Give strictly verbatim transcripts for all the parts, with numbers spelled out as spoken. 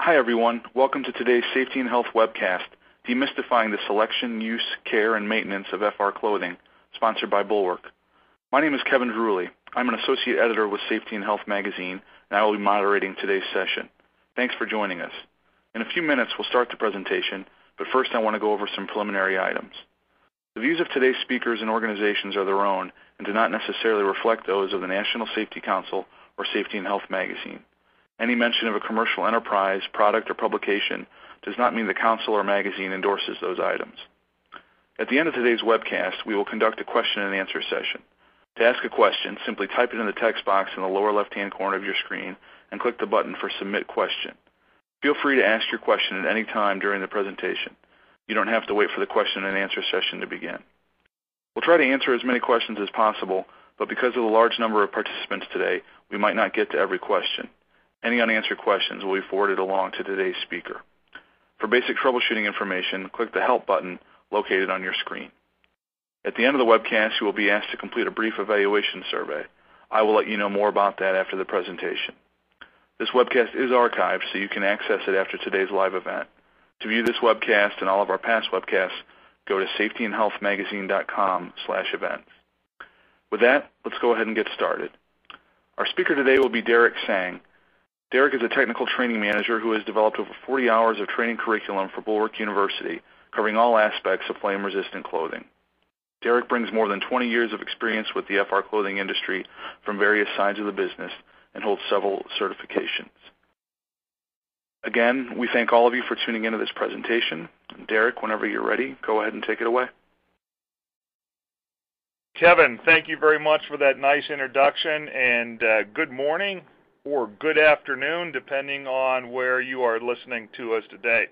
Hi everyone, welcome to today's Safety and Health webcast, demystifying the selection, use, care, and maintenance of F R clothing, sponsored by Bulwark. My name is Kevin Druley. I'm an associate editor with Safety and Health Magazine, and I will be moderating today's session. Thanks for joining us. In a few minutes, we'll start the presentation, but first I want to go over some preliminary items. The views of today's speakers and organizations are their own and do not necessarily reflect those of the National Safety Council or Safety and Health Magazine. Any mention of a commercial enterprise, product, or publication does not mean the council or magazine endorses those items. At the end of today's webcast, we will conduct a question and answer session. To ask a question, simply type it in the text box in the lower left-hand corner of your screen and click the button for Submit Question. Feel free to ask your question at any time during the presentation. You don't have to wait for the question and answer session to begin. We'll try to answer as many questions as possible, but because of the large number of participants today, we might not get to every question. Any unanswered questions will be forwarded along to today's speaker. For basic troubleshooting information, click the Help button located on your screen. At the end of the webcast, you will be asked to complete a brief evaluation survey. I will let you know more about that after the presentation. This webcast is archived, so you can access it after today's live event. To view this webcast and all of our past webcasts, go to safety and health magazine dot com slash events. With that, let's go ahead and get started. Our speaker today will be Derek Sang. Derek is a technical training manager who has developed over forty hours of training curriculum for Bulwark University, covering all aspects of flame-resistant clothing. Derek brings more than twenty years of experience with the F R clothing industry from various sides of the business and holds several certifications. Again, we thank all of you for tuning into this presentation. Derek, whenever you're ready, go ahead and take it away. Kevin, thank you very much for that nice introduction, and uh, good morning or good afternoon, depending on where you are listening to us today.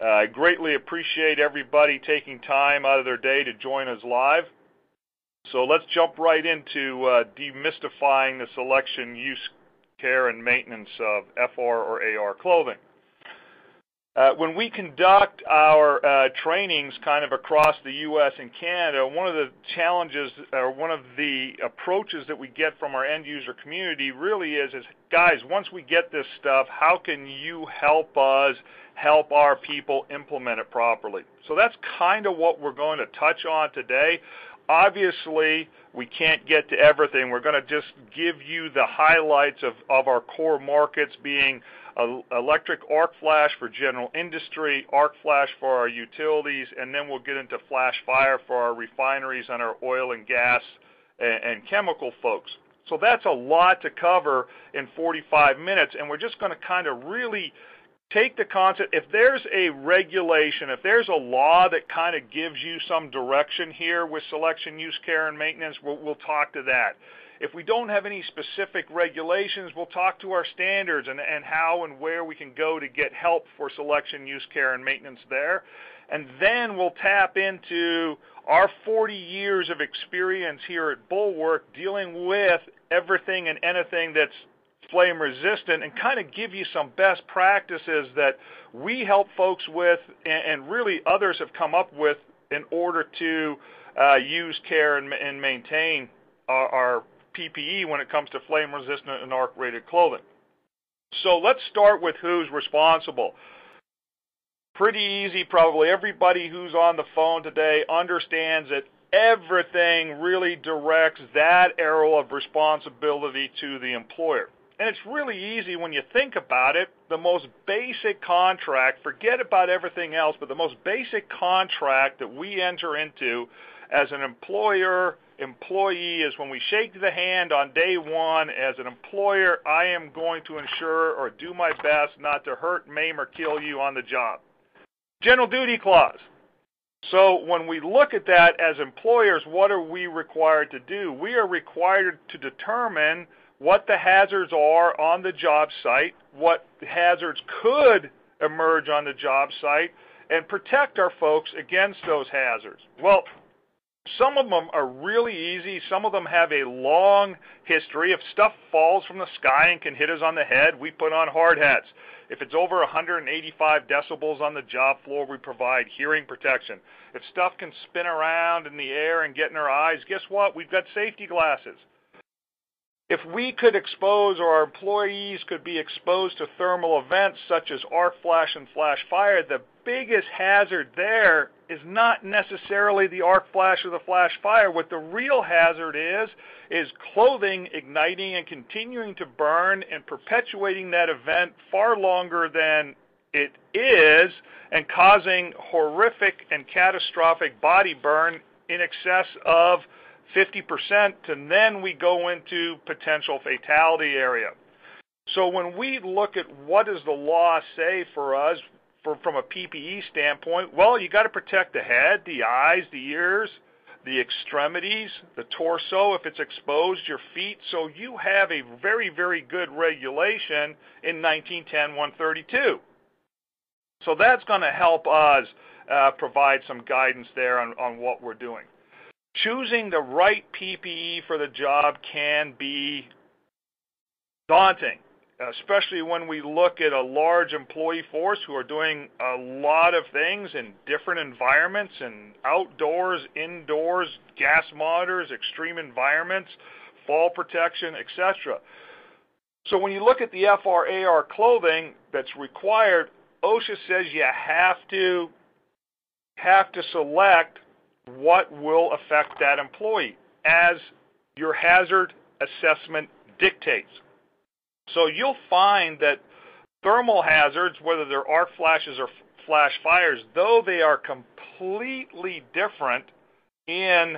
Uh, I greatly appreciate everybody taking time out of their day to join us live. So let's jump right into uh, demystifying the selection, use, care, and maintenance of F R or A R clothing. Uh, when we conduct our uh, trainings kind of across the U S and Canada, one of the challenges or one of the approaches that we get from our end user community really is, is, guys, once we get this stuff, how can you help us help our people implement it properly? So that's kind of what we're going to touch on today. Obviously, we can't get to everything. We're going to just give you the highlights of, of our core markets being electric arc flash for general industry, arc flash for our utilities, and then we'll get into flash fire for our refineries and our oil and gas and, and chemical folks. So that's a lot to cover in forty-five minutes, and we're just going to kind of really take the concept. If there's a regulation, if there's a law that kind of gives you some direction here with selection, use, care, and maintenance, we'll, we'll talk to that. If we don't have any specific regulations, we'll talk to our standards and, and how and where we can go to get help for selection, use, care, and maintenance there. And then we'll tap into our forty years of experience here at Bulwark dealing with everything and anything that's flame resistant and kind of give you some best practices that we help folks with and, and really others have come up with in order to uh, use, care, and, and maintain our, our P P E when it comes to flame-resistant and arc-rated clothing. So let's start with who's responsible. Pretty easy, probably everybody who's on the phone today understands that everything really directs that arrow of responsibility to the employer. And it's really easy when you think about it. The most basic contract, forget about everything else, but the most basic contract that we enter into as an employer employee is when we shake the hand on day one. As an employer, I am going to ensure or do my best not to hurt, maim, or kill you on the job. General duty clause. So when we look at that as employers, what are we required to do? We are required to determine what the hazards are on the job site, what hazards could emerge on the job site, and protect our folks against those hazards. Well, some of them are really easy. Some of them have a long history. If stuff falls from the sky and can hit us on the head, we put on hard hats. If it's over one hundred eighty-five decibels on the job floor, we provide hearing protection. If stuff can spin around in the air and get in our eyes, guess what? We've got safety glasses. If we could expose, or our employees could be exposed to thermal events such as arc flash and flash fire, the biggest hazard there is not necessarily the arc flash or the flash fire. What the real hazard is, is clothing igniting and continuing to burn and perpetuating that event far longer than it is and causing horrific and catastrophic body burn in excess of fifty percent, and then we go into potential fatality area. So when we look at what does the law say for us for, from a P P E standpoint, well, you got to protect the head, the eyes, the ears, the extremities, the torso if it's exposed, your feet. So you have a very, very good regulation in nineteen ten one thirty-two. So that's going to help us uh, provide some guidance there on, on what we're doing. Choosing the right P P E for the job can be daunting, especially when we look at a large employee force who are doing a lot of things in different environments, and outdoors, indoors, gas monitors, extreme environments, fall protection, et cetera. So when you look at the F R A R clothing that's required, OSHA says you have to have to select what will affect that employee as your hazard assessment dictates. So you'll find that thermal hazards, whether they're arc flashes or flash fires, though they are completely different in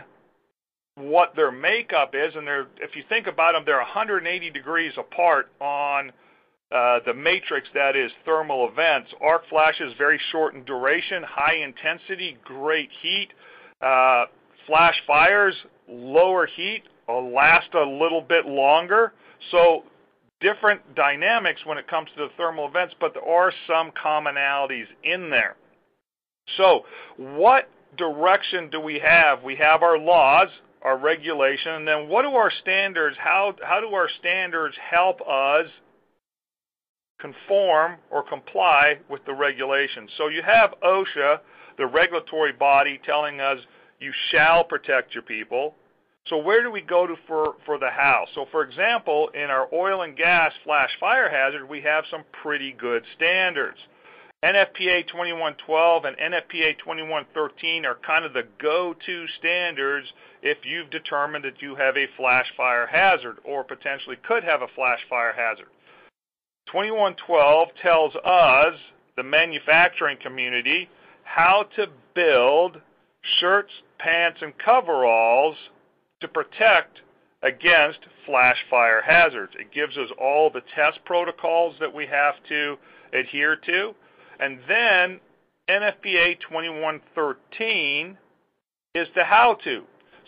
what their makeup is, and they're, if you think about them, they're one hundred eighty degrees apart on Uh, the matrix that is thermal events. Arc flashes, very short in duration, high intensity, great heat. Uh, flash fires, lower heat, last a little bit longer. So different dynamics when it comes to the thermal events, but there are some commonalities in there. So what direction do we have? We have our laws, our regulation, and then what do our standards, how, how do our standards help us conform or comply with the regulations? So you have OSHA, the regulatory body, telling us you shall protect your people. So where do we go to for, for the how? So for example, in our oil and gas flash fire hazard, we have some pretty good standards. N F P A twenty-one twelve and N F P A twenty-one thirteen are kind of the go-to standards if you've determined that you have a flash fire hazard or potentially could have a flash fire hazard. twenty-one twelve tells us, the manufacturing community, how to build shirts, pants, and coveralls to protect against flash fire hazards. It gives us all the test protocols that we have to adhere to. And then N F P A twenty-one thirteen is the how-to.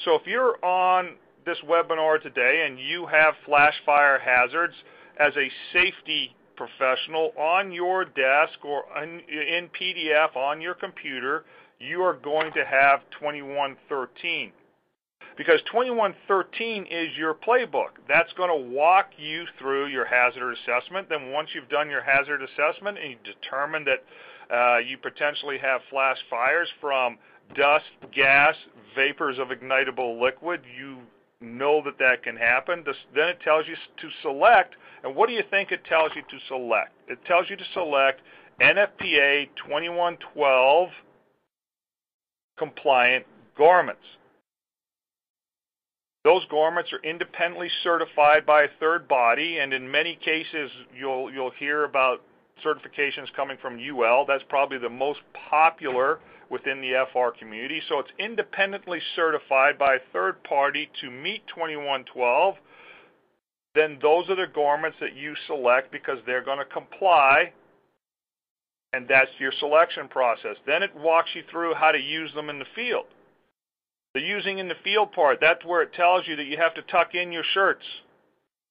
So if you're on this webinar today and you have flash fire hazards, as a safety professional on your desk or in P D F on your computer, you are going to have twenty-one thirteen. Because twenty-one thirteen is your playbook. That's going to walk you through your hazard assessment. Then once you've done your hazard assessment and you determine that uh, you potentially have flash fires from dust, gas, vapors of ignitable liquid, you know that that can happen. This, then it tells you to select. And what do you think it tells you to select? It tells you to select N F P A twenty-one twelve compliant garments. Those garments are independently certified by a third body, and in many cases you'll you'll hear about certifications coming from U L. That's probably the most popular within the F R community. So it's independently certified by a third party to meet twenty-one twelve. Then those are the garments that you select because they're going to comply, and that's your selection process. Then it walks you through how to use them in the field. The using in the field part, that's where it tells you that you have to tuck in your shirts.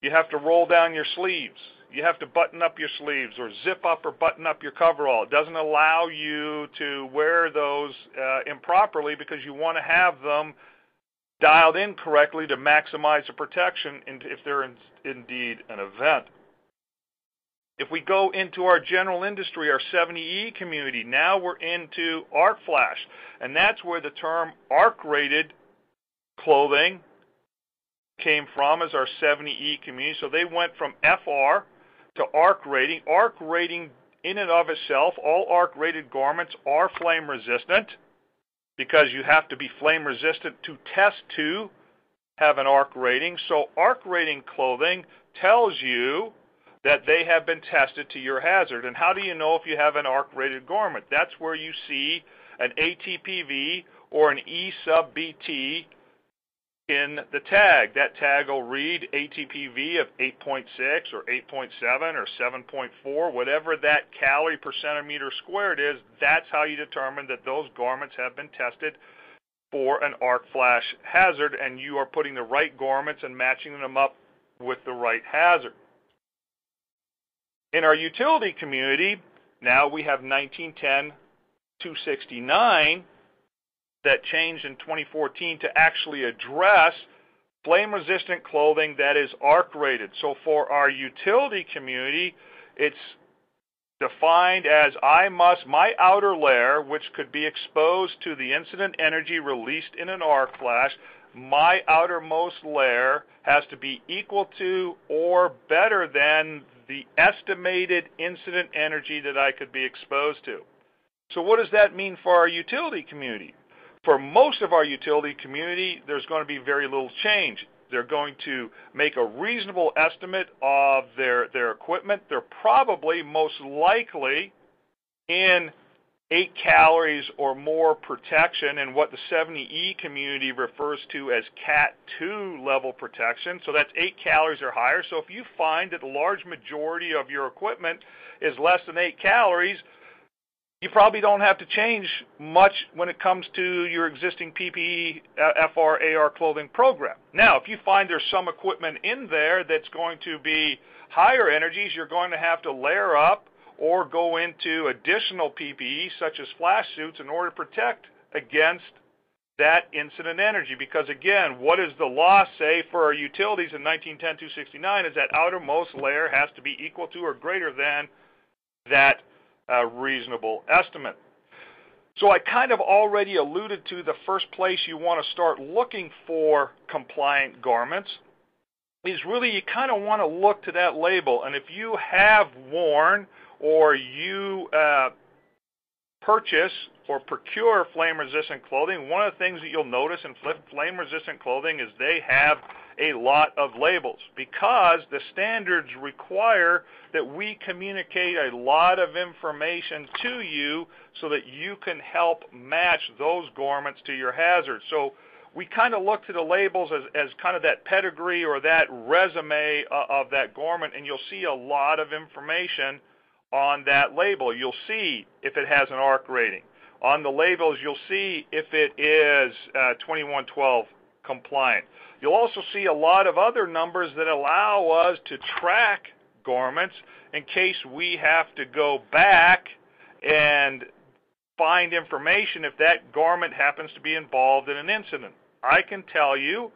You have to roll down your sleeves. You have to button up your sleeves or zip up or button up your coverall. It doesn't allow you to wear those uh, improperly because you want to have them dialed in correctly to maximize the protection if there is indeed an event. If we go into our general industry, our seventy E community, now we're into arc flash, and that's where the term arc-rated clothing came from is our seventy E community. So they went from F R to ARC rating. ARC rating in and of itself, all ARC rated garments are flame resistant because you have to be flame resistant to test to have an ARC rating. So ARC rating clothing tells you that they have been tested to your hazard. And how do you know if you have an ARC rated garment? That's where you see an A T P V or an E sub B T in the tag. That tag will read A T P V of eight point six or eight point seven or seven point four, whatever that calorie per centimeter squared is. That's how you determine that those garments have been tested for an arc flash hazard, and you are putting the right garments and matching them up with the right hazard. In our utility community, now we have nineteen ten two sixty-nine that changed in twenty fourteen to actually address flame-resistant clothing that is arc-rated. So for our utility community, it's defined as I must, my outer layer, which could be exposed to the incident energy released in an arc flash, my outermost layer has to be equal to or better than the estimated incident energy that I could be exposed to. So what does that mean for our utility community? For most of our utility community, there's going to be very little change. They're going to make a reasonable estimate of their, their equipment. They're probably most likely in eight calories or more protection and what the seventy E community refers to as cat two level protection. So that's eight calories or higher. So if you find that the large majority of your equipment is less than eight calories, you probably don't have to change much when it comes to your existing P P E, F R, A R clothing program. Now, if you find there's some equipment in there that's going to be higher energies, you're going to have to layer up or go into additional P P E, such as flash suits, in order to protect against that incident energy. Because, again, what does the law say for our utilities in nineteen ten two sixty-nine is that outermost layer has to be equal to or greater than that a reasonable estimate. So I kind of already alluded to the first place you want to start looking for compliant garments is really you kind of want to look to that label. And if you have worn or you uh, purchase or procure flame-resistant clothing, one of the things that you'll notice in flame-resistant clothing is they have a lot of labels because the standards require that we communicate a lot of information to you so that you can help match those garments to your hazard. So we kind of look to the labels as, as kind of that pedigree or that resume of that garment, and you'll see a lot of information on that label. You'll see if it has an arc rating. On the labels, you'll see if it is uh, twenty-one twelve compliant. You'll also see a lot of other numbers that allow us to track garments in case we have to go back and find information if that garment happens to be involved in an incident. I can tell you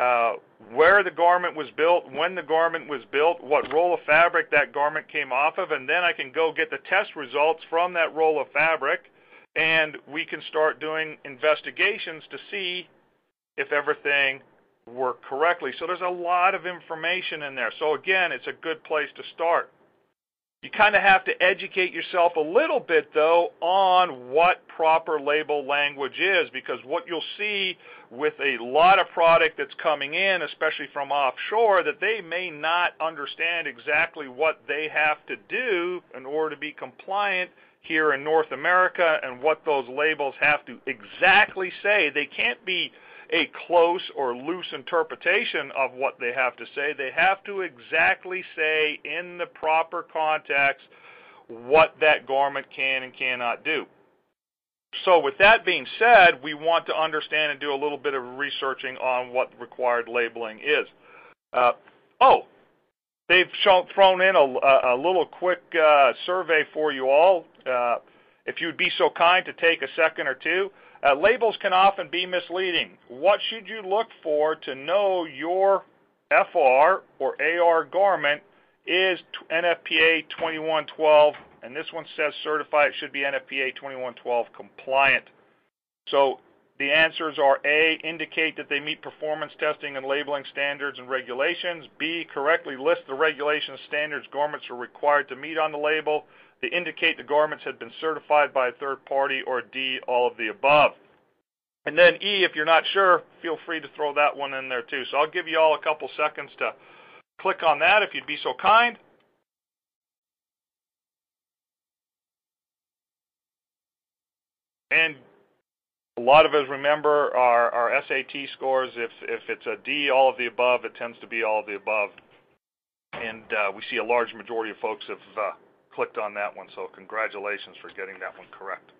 uh, where the garment was built, when the garment was built, what roll of fabric that garment came off of, and then I can go get the test results from that roll of fabric, and we can start doing investigations to see if everything worked correctly. So there's a lot of information in there. So again, it's a good place to start. You kind of have to educate yourself a little bit, though, on what proper label language is, because what you'll see with a lot of product that's coming in, especially from offshore, that they may not understand exactly what they have to do in order to be compliant here in North America and what those labels have to exactly say. They can't be a close or loose interpretation of what they have to say. They have to exactly say in the proper context what that garment can and cannot do. So with that being said, we want to understand and do a little bit of researching on what required labeling is. Uh, oh, they've shown, thrown in a, a little quick uh, survey for you all. Uh, if you'd be so kind to take a second or two. Uh, labels can often be misleading. What should you look for to know your F R or A R garment is N F P A twenty-one twelve, and this one says certified, it should be N F P A twenty-one twelve compliant. So The answers are A, indicate that they meet performance testing and labeling standards and regulations. B, correctly list the regulations standards garments are required to meet on the label. They indicate the garments had been certified by a third party. Or D, all of the above. And then E, if you're not sure, feel free to throw that one in there too. So I'll give you all a couple seconds to click on that if you'd be so kind. And a lot of us remember our, our S A T scores. If, if it's a D, all of the above, it tends to be all of the above. And uh, we see a large majority of folks have uh, clicked on that one, so congratulations for getting that one correct.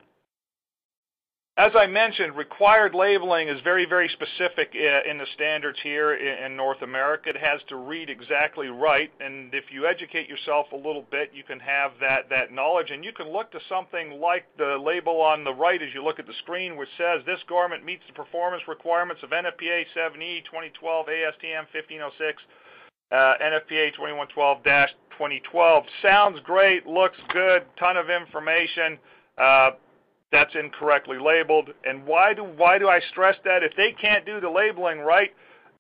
As I mentioned, required labeling is very, very specific in the standards here in North America. It has to read exactly right, and if you educate yourself a little bit, you can have that, that knowledge, and you can look to something like the label on the right as you look at the screen, which says, this garment meets the performance requirements of N F P A seventy E, twenty twelve, A S T M fifteen oh six, uh, N F P A twenty-one twelve dash twenty twelve. Sounds great, looks good, ton of information. Uh, That's incorrectly labeled. And why do why do I stress that? If they can't do the labeling right,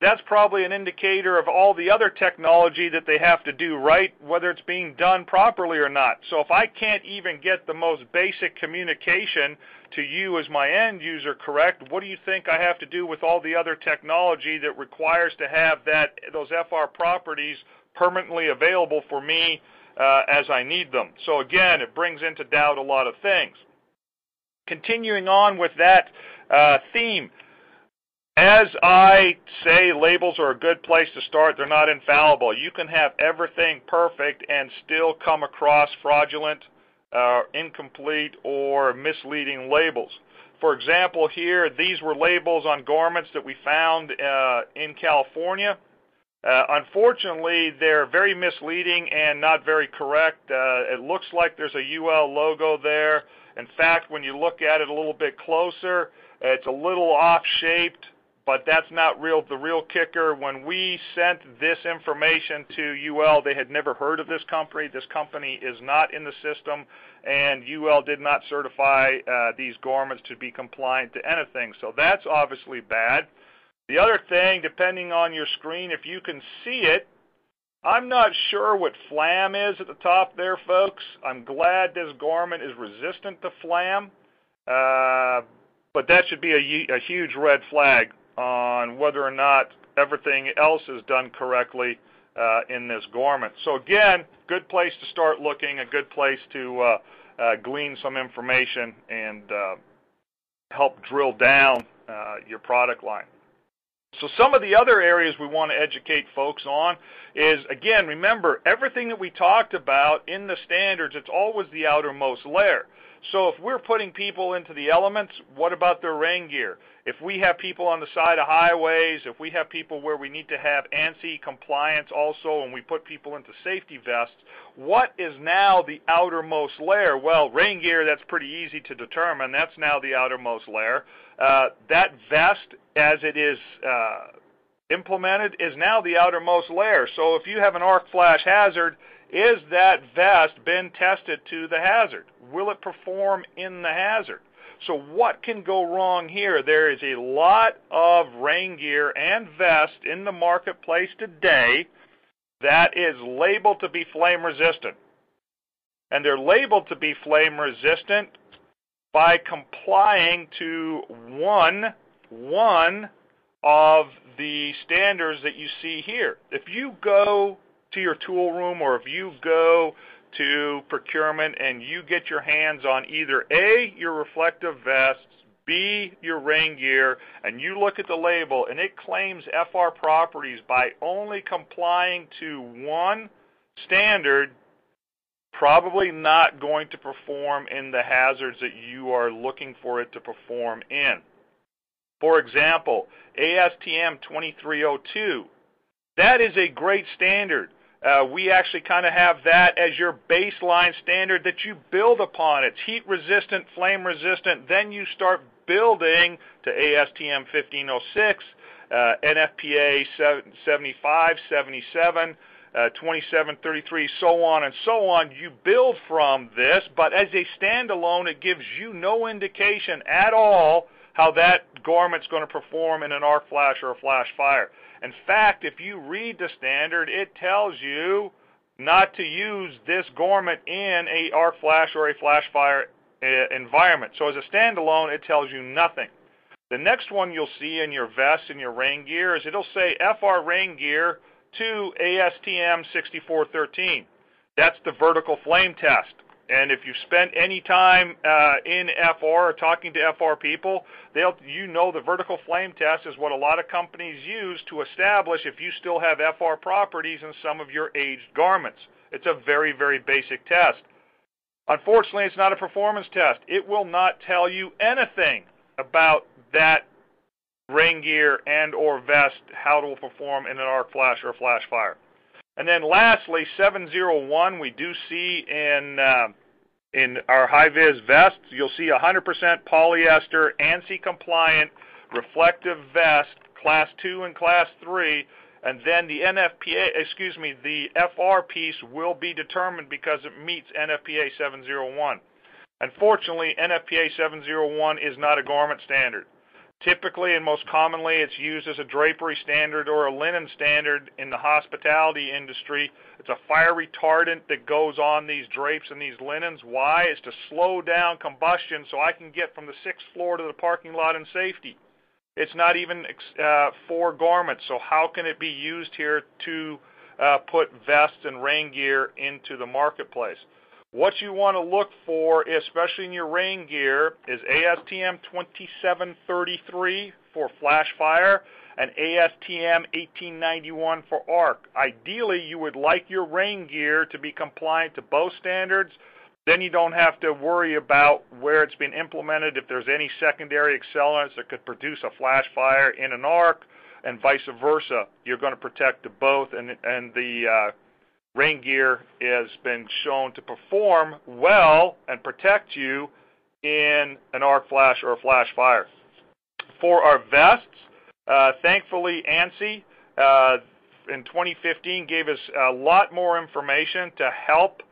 that's probably an indicator of all the other technology that they have to do right, whether it's being done properly or not. So if I can't even get the most basic communication to you as my end user correct, what do you think I have to do with all the other technology that requires to have that those F R properties permanently available for me uh, as I need them? So again, it brings into doubt a lot of things. Continuing on with that uh, theme, as I say, labels are a good place to start. They're not infallible. You can have everything perfect and still come across fraudulent, uh, incomplete, or misleading labels. For example, here, these were labels on garments that we found uh, in California. Uh, unfortunately, they're very misleading and not very correct. Uh, it looks like there's a U L logo there. In fact, when you look at it a little bit closer, it's a little off-shaped, but that's not real. The real kicker, when we sent this information to U L, they had never heard of this company. This company is not in the system, and U L did not certify uh, these garments to be compliant to anything. So that's obviously bad. The other thing, depending on your screen, if you can see it, I'm not sure what flam is at the top there, folks. I'm glad this garment is resistant to flam, uh, but that should be a, a huge red flag on whether or not everything else is done correctly uh, in this garment. So again, good place to start looking, a good place to uh, uh, glean some information and uh, help drill down uh, your product line. So some of the other areas we want to educate folks on is, again, remember, everything that we talked about in the standards, it's always the outermost layer. So if we're putting people into the elements, what about their rain gear? If we have people on the side of highways, if we have people where we need to have ANSI compliance also, and we put people into safety vests, what is now the outermost layer? Well, rain gear, that's pretty easy to determine. That's now the outermost layer. Uh, that vest, as it is uh, implemented, is now the outermost layer. So if you have an arc flash hazard, is that vest been tested to the hazard? Will it perform in the hazard? So what can go wrong here? There is a lot of rain gear and vest in the marketplace today that is labeled to be flame resistant. And they're labeled to be flame resistant by complying to one, one of the standards that you see here. If you go to your tool room, or if you go to procurement and you get your hands on either A, your reflective vests, B, your rain gear, and you look at the label and it claims F R properties by only complying to one standard, probably not going to perform in the hazards that you are looking for it to perform in. For example, A S T M twenty-three oh two, that is a great standard. Uh, we actually kind of have that as your baseline standard that you build upon. It's heat resistant, flame resistant, then you start building to A S T M fifteen oh six, uh, N F P A seventy-five, seventy-seven, Uh, twenty-seven thirty-three, so on and so on. You build from this, but as a standalone, it gives you no indication at all how that garment's going to perform in an arc flash or a flash fire. In fact, if you read the standard, it tells you not to use this garment in a arc flash or a flash fire environment. So as a standalone, it tells you nothing. The next one you'll see in your vest and your rain gear is it'll say F R rain gear to A S T M sixty-four thirteen. That's the vertical flame test. And if you've spent any time uh, in F R or talking to F R people, they'll, you know the vertical flame test is what a lot of companies use to establish if you still have F R properties in some of your aged garments. It's a very, very basic test. Unfortunately, it's not a performance test. It will not tell you anything about that rain gear and or vest, how it will perform in an arc flash or flash fire. And then lastly, seven oh one, we do see in uh, in our high-vis vests, you'll see one hundred percent polyester, ANSI compliant, reflective vest, class two and class three, and then the N F P A, excuse me, the F R piece will be determined because it meets N F P A seven oh one. Unfortunately, N F P A seven oh one is not a garment standard. Typically and most commonly, it's used as a drapery standard or a linen standard in the hospitality industry. It's a fire retardant that goes on these drapes and these linens. Why? It's to slow down combustion so I can get from the sixth floor to the parking lot in safety. It's not even uh, for garments, so how can it be used here to uh, put vests and rain gear into the marketplace? What you want to look for, especially in your rain gear, is A S T M twenty-seven thirty-three for flash fire and A S T M eighteen ninety-one for arc. Ideally, you would like your rain gear to be compliant to both standards. Then you don't have to worry about where it's been implemented, if there's any secondary accelerants that could produce a flash fire in an arc, and vice versa. You're going to protect the both, and, and the... Uh, rain gear has been shown to perform well and protect you in an arc flash or a flash fire. For our vests, uh, thankfully ANSI uh, in twenty fifteen gave us a lot more information to help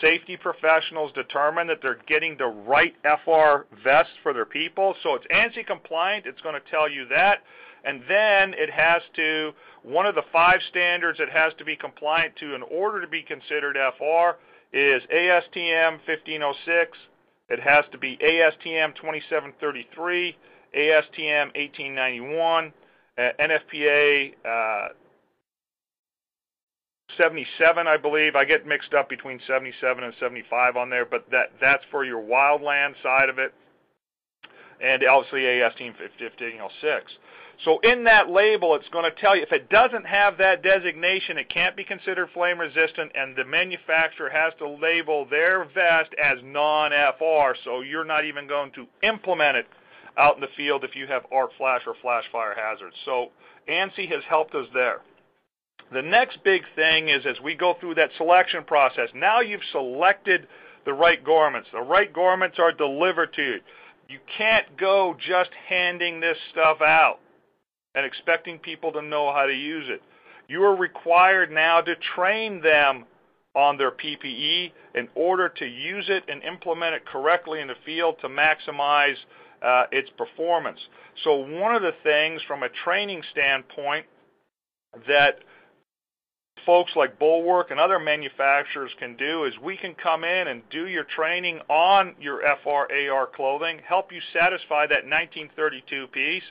safety professionals determine that they're getting the right F R vests for their people. So it's ANSI compliant, it's going to tell you that. And then it has to, one of the five standards it has to be compliant to in order to be considered F R is A S T M fifteen oh six, it has to be A S T M twenty-seven thirty-three, A S T M eighteen ninety-one, uh, N F P A uh, seventy-seven, I believe. I get mixed up between seventy-seven and seventy-five on there, but that, that's for your wildland side of it, and obviously A S T M fifteen oh six. So in that label, it's going to tell you, if it doesn't have that designation, it can't be considered flame resistant, and the manufacturer has to label their vest as non-F R, so you're not even going to implement it out in the field if you have arc flash or flash fire hazards. So ANSI has helped us there. The next big thing is as we go through that selection process, now you've selected the right garments. The right garments are delivered to you. You can't go just handing this stuff out and expecting people to know how to use it. You are required now to train them on their P P E in order to use it and implement it correctly in the field to maximize uh, its performance. So one of the things from a training standpoint that folks like Bulwark and other manufacturers can do is we can come in and do your training on your F R A R clothing, help you satisfy that nineteen thirty-two piece,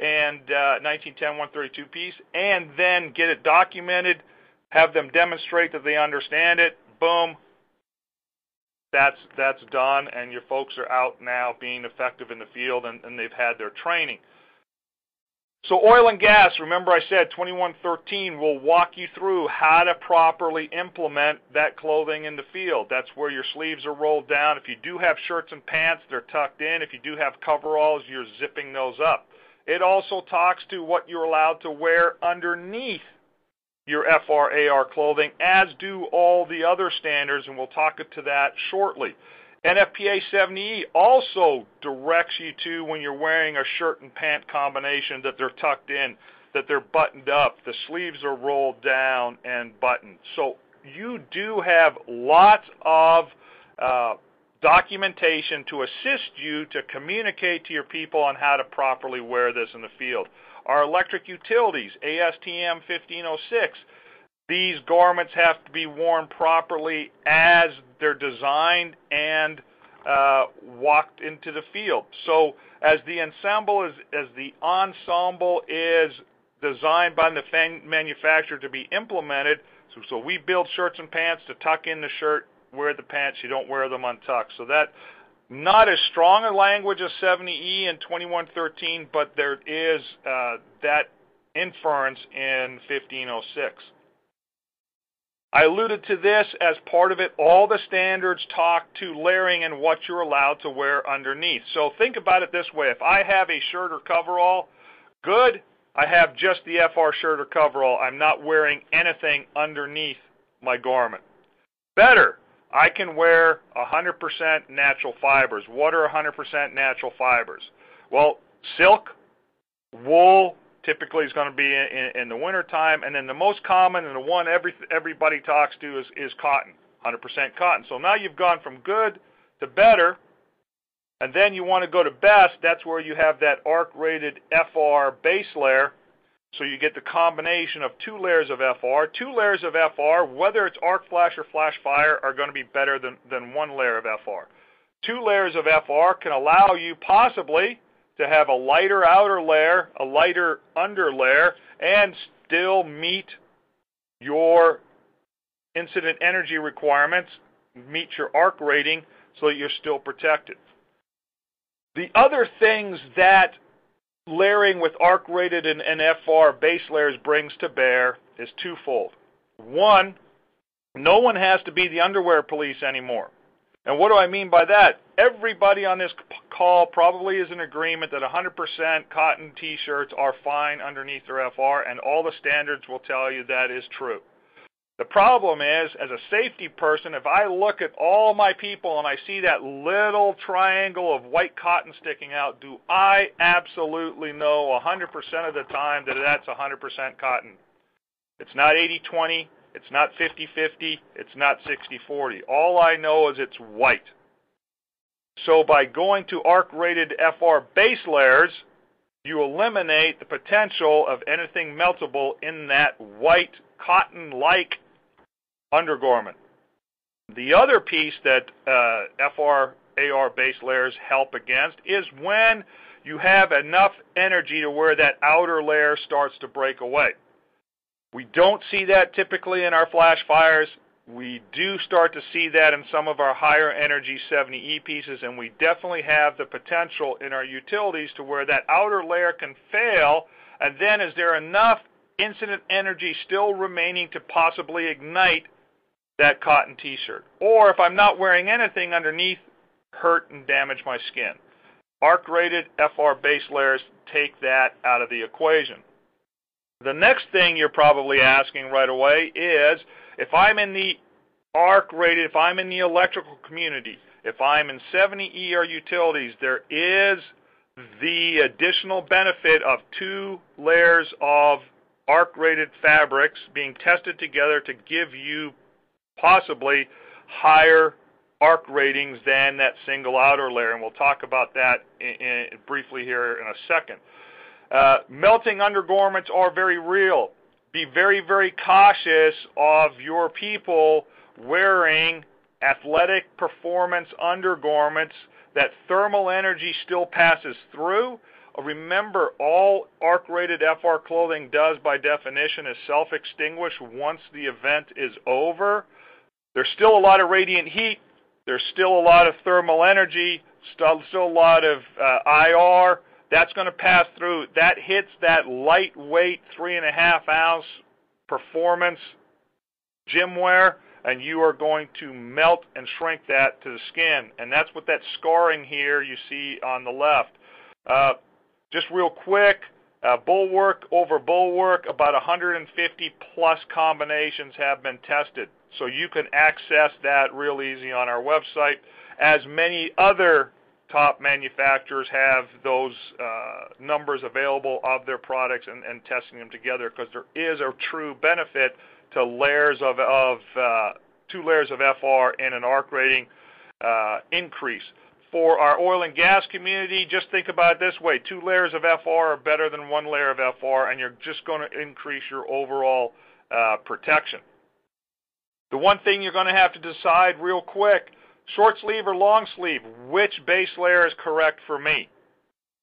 and uh, nineteen ten one thirty-two piece, and then get it documented, have them demonstrate that they understand it, boom, that's, that's done, and your folks are out now being effective in the field, and, and they've had their training. So oil and gas, remember I said twenty-one thirteen will walk you through how to properly implement that clothing in the field. That's where your sleeves are rolled down. If you do have shirts and pants, they're tucked in. If you do have coveralls, you're zipping those up. It also talks to what you're allowed to wear underneath your F R A R clothing, as do all the other standards, and we'll talk to that shortly. N F P A seventy E also directs you to when you're wearing a shirt and pant combination that they're tucked in, that they're buttoned up, the sleeves are rolled down and buttoned. So you do have lots of uh, documentation to assist you to communicate to your people on how to properly wear this in the field. Our electric utilities, A S T M fifteen oh six, these garments have to be worn properly as they're designed and uh, walked into the field. So as the ensemble is, as the ensemble is designed by the manufacturer to be implemented, so, so we build shirts and pants to tuck in the shirt, wear the pants, you don't wear them untucked. So that, not as strong a language as seventy E and twenty-one thirteen, but there is uh, that inference in fifteen oh six. I alluded to this as part of it. All the standards talk to layering and what you're allowed to wear underneath. So think about it this way. If I have a shirt or coverall, good. I have just the F R shirt or coverall. I'm not wearing anything underneath my garment. Better, I can wear one hundred percent natural fibers. What are one hundred percent natural fibers? Well, silk, wool, typically is going to be in, in the wintertime, and then the most common and the one every, everybody talks to is, is cotton, one hundred percent cotton. So now you've gone from good to better, and then you want to go to best. That's where you have that arc-rated F R base layer. So you get the combination of two layers of F R. Two layers of F R, whether it's arc flash or flash fire, are going to be better than, than one layer of F R. Two layers of F R can allow you possibly to have a lighter outer layer, a lighter under layer, and still meet your incident energy requirements, meet your arc rating, so that you're still protected. The other things that layering with arc-rated and, and F R base layers brings to bear is twofold. One, no one has to be the underwear police anymore. And what do I mean by that? Everybody on this call probably is in agreement that one hundred percent cotton t-shirts are fine underneath their F R, and all the standards will tell you that is true. The problem is, as a safety person, if I look at all my people and I see that little triangle of white cotton sticking out, do I absolutely know one hundred percent of the time that that's one hundred percent cotton? It's not eighty twenty, it's not fifty fifty, it's not sixty forty. All I know is it's white. So by going to arc-rated F R base layers, you eliminate the potential of anything meltable in that white cotton-like undergarment. The other piece that uh, F R A R base layers help against is when you have enough energy to where that outer layer starts to break away. We don't see that typically in our flash fires. We do start to see that in some of our higher energy seventy E pieces, and we definitely have the potential in our utilities to where that outer layer can fail, and then is there enough incident energy still remaining to possibly ignite that cotton t-shirt? Or if I'm not wearing anything underneath, hurt and damage my skin. Arc-rated F R base layers take that out of the equation. The next thing you're probably asking right away is, if I'm in the arc-rated, if I'm in the electrical community, if I'm in seventy E or utilities, there is the additional benefit of two layers of arc-rated fabrics being tested together to give you possibly higher arc ratings than that single outer layer, and we'll talk about that in, in, briefly here in a second. Uh, melting undergarments are very real. Be very, very cautious of your people wearing athletic performance undergarments that thermal energy still passes through. Remember, all arc-rated F R clothing does by definition is self-extinguish once the event is over. There's still a lot of radiant heat. There's still a lot of thermal energy, still, still a lot of uh, I R. That's going to pass through. That hits that lightweight three and a half ounce performance gym wear, and you are going to melt and shrink that to the skin. And that's what that scarring here you see on the left. Uh, Just real quick, uh, bulwark over bulwark, about one hundred fifty plus combinations have been tested. So you can access that real easy on our website, as many other top manufacturers have those uh, numbers available of their products and, and testing them together, because there is a true benefit to layers of, of uh, two layers of F R and an arc rating. uh, increase. For our oil and gas community, just think about it this way. Two layers of F R are better than one layer of F R, and you're just going to increase your overall uh, protection. The one thing you're going to have to decide real quick, short sleeve or long sleeve, which base layer is correct for me?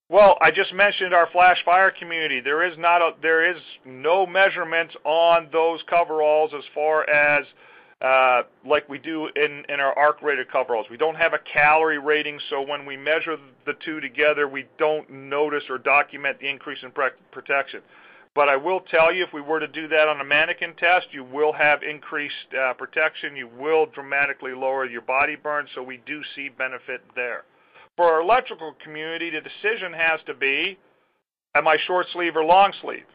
Well, I just mentioned our flash fire community. There is not a, there is no measurements on those coveralls as far as uh, like we do in, in our arc rated coveralls. We don't have a calorie rating, so when we measure the two together, we don't notice or document the increase in protection. But I will tell you, if we were to do that on a mannequin test, you will have increased uh, protection. You will dramatically lower your body burn, so we do see benefit there. For our electrical community, the decision has to be, am I short sleeve or long sleeve?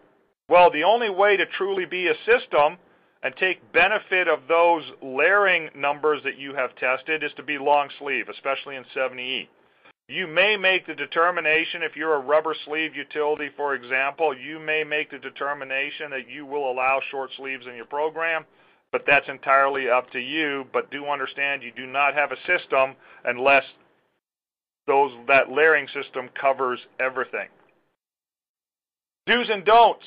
Well, the only way to truly be a system and take benefit of those layering numbers that you have tested is to be long sleeve, especially in seventy E. You may make the determination, if you're a rubber sleeve utility, for example, you may make the determination that you will allow short sleeves in your program, but that's entirely up to you. But do understand, you do not have a system unless Those, that layering system covers everything. Do's and don'ts.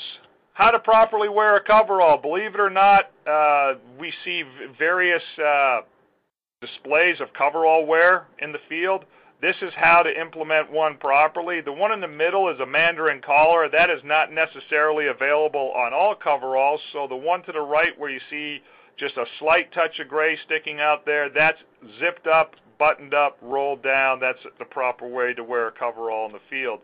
How to properly wear a coverall. Believe it or not, uh, we see various uh, displays of coverall wear in the field. This is how to implement one properly. The one in the middle is a mandarin collar. That is not necessarily available on all coveralls. So the one to the right where you see just a slight touch of gray sticking out there, that's zipped up, buttoned up, rolled down. That's the proper way to wear a coverall in the field.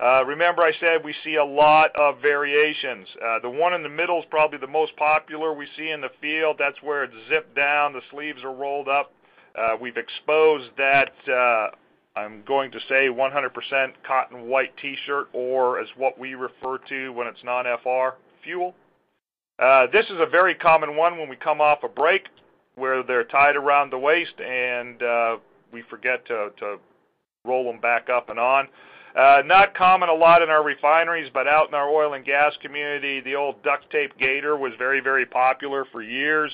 Uh, remember I said we see a lot of variations. Uh, the one in the middle is probably the most popular we see in the field. That's where it's zipped down, the sleeves are rolled up. Uh, we've exposed that, uh, I'm going to say one hundred percent cotton white t-shirt, or as what we refer to when it's non-F R, fuel. Uh, this is a very common one when we come off a break, where they're tied around the waist and uh, we forget to, to roll them back up and on. Uh, not common a lot in our refineries, but out in our oil and gas community, the old duct tape gaiter was very, very popular for years.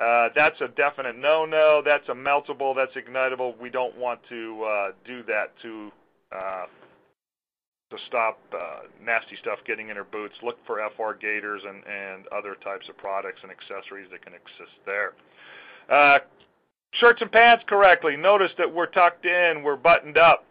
Uh, that's a definite no-no. That's a meltable. That's ignitable. We don't want to uh, do that to, uh, to stop uh, nasty stuff getting in our boots. Look for F R gaiters and, and other types of products and accessories that can exist there. Uh, shirts and pants correctly. Notice that we're tucked in, we're buttoned up.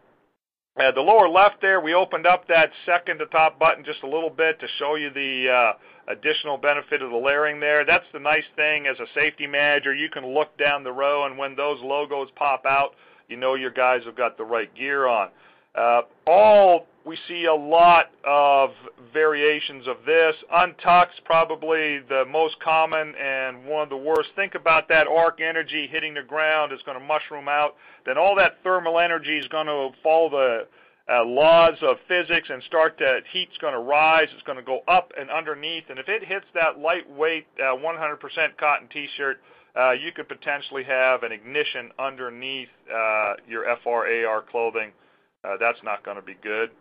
Uh, the lower left there, we opened up that second to top button just a little bit to show you the uh, additional benefit of the layering there. That's the nice thing as a safety manager. You can look down the row, and when those logos pop out, you know your guys have got the right gear on. Uh, all we see a lot of variations of this. Untucks, probably the most common and one of the worst. Think about that arc energy hitting the ground. It's going to mushroom out. Then all that thermal energy is going to follow the uh, laws of physics and start to, heat's going to rise. It's going to go up and underneath. And if it hits that lightweight uh, one hundred percent cotton t-shirt, uh, you could potentially have an ignition underneath uh, your F R A R clothing. Uh, that's not going to be good.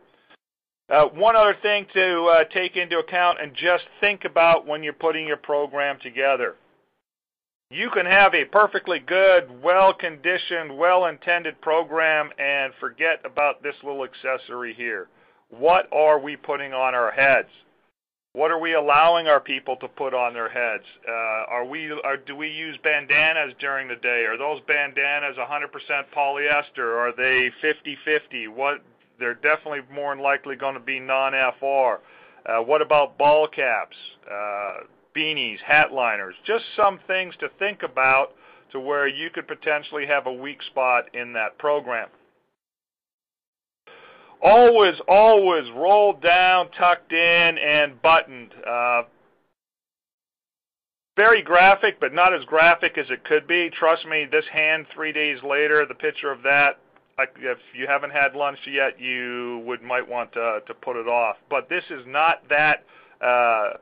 Uh, one other thing to uh, take into account and just think about when you're putting your program together. You can have a perfectly good, well-conditioned, well-intended program and forget about this little accessory here. What are we putting on our heads? What are we allowing our people to put on their heads? Uh, are we, are, do we use bandanas during the day? Are those bandanas one hundred percent polyester? Are they fifty fifty? What, they're definitely more than likely going to be non-F R. Uh, what about ball caps, uh, beanies, hat liners? Just some things to think about to where you could potentially have a weak spot in that program. Always, always rolled down, tucked in, and buttoned. Uh, very graphic, but not as graphic as it could be. Trust me, this hand three days later, the picture of that, I, if you haven't had lunch yet, you would might want to, to put it off. But this is not that. Uh,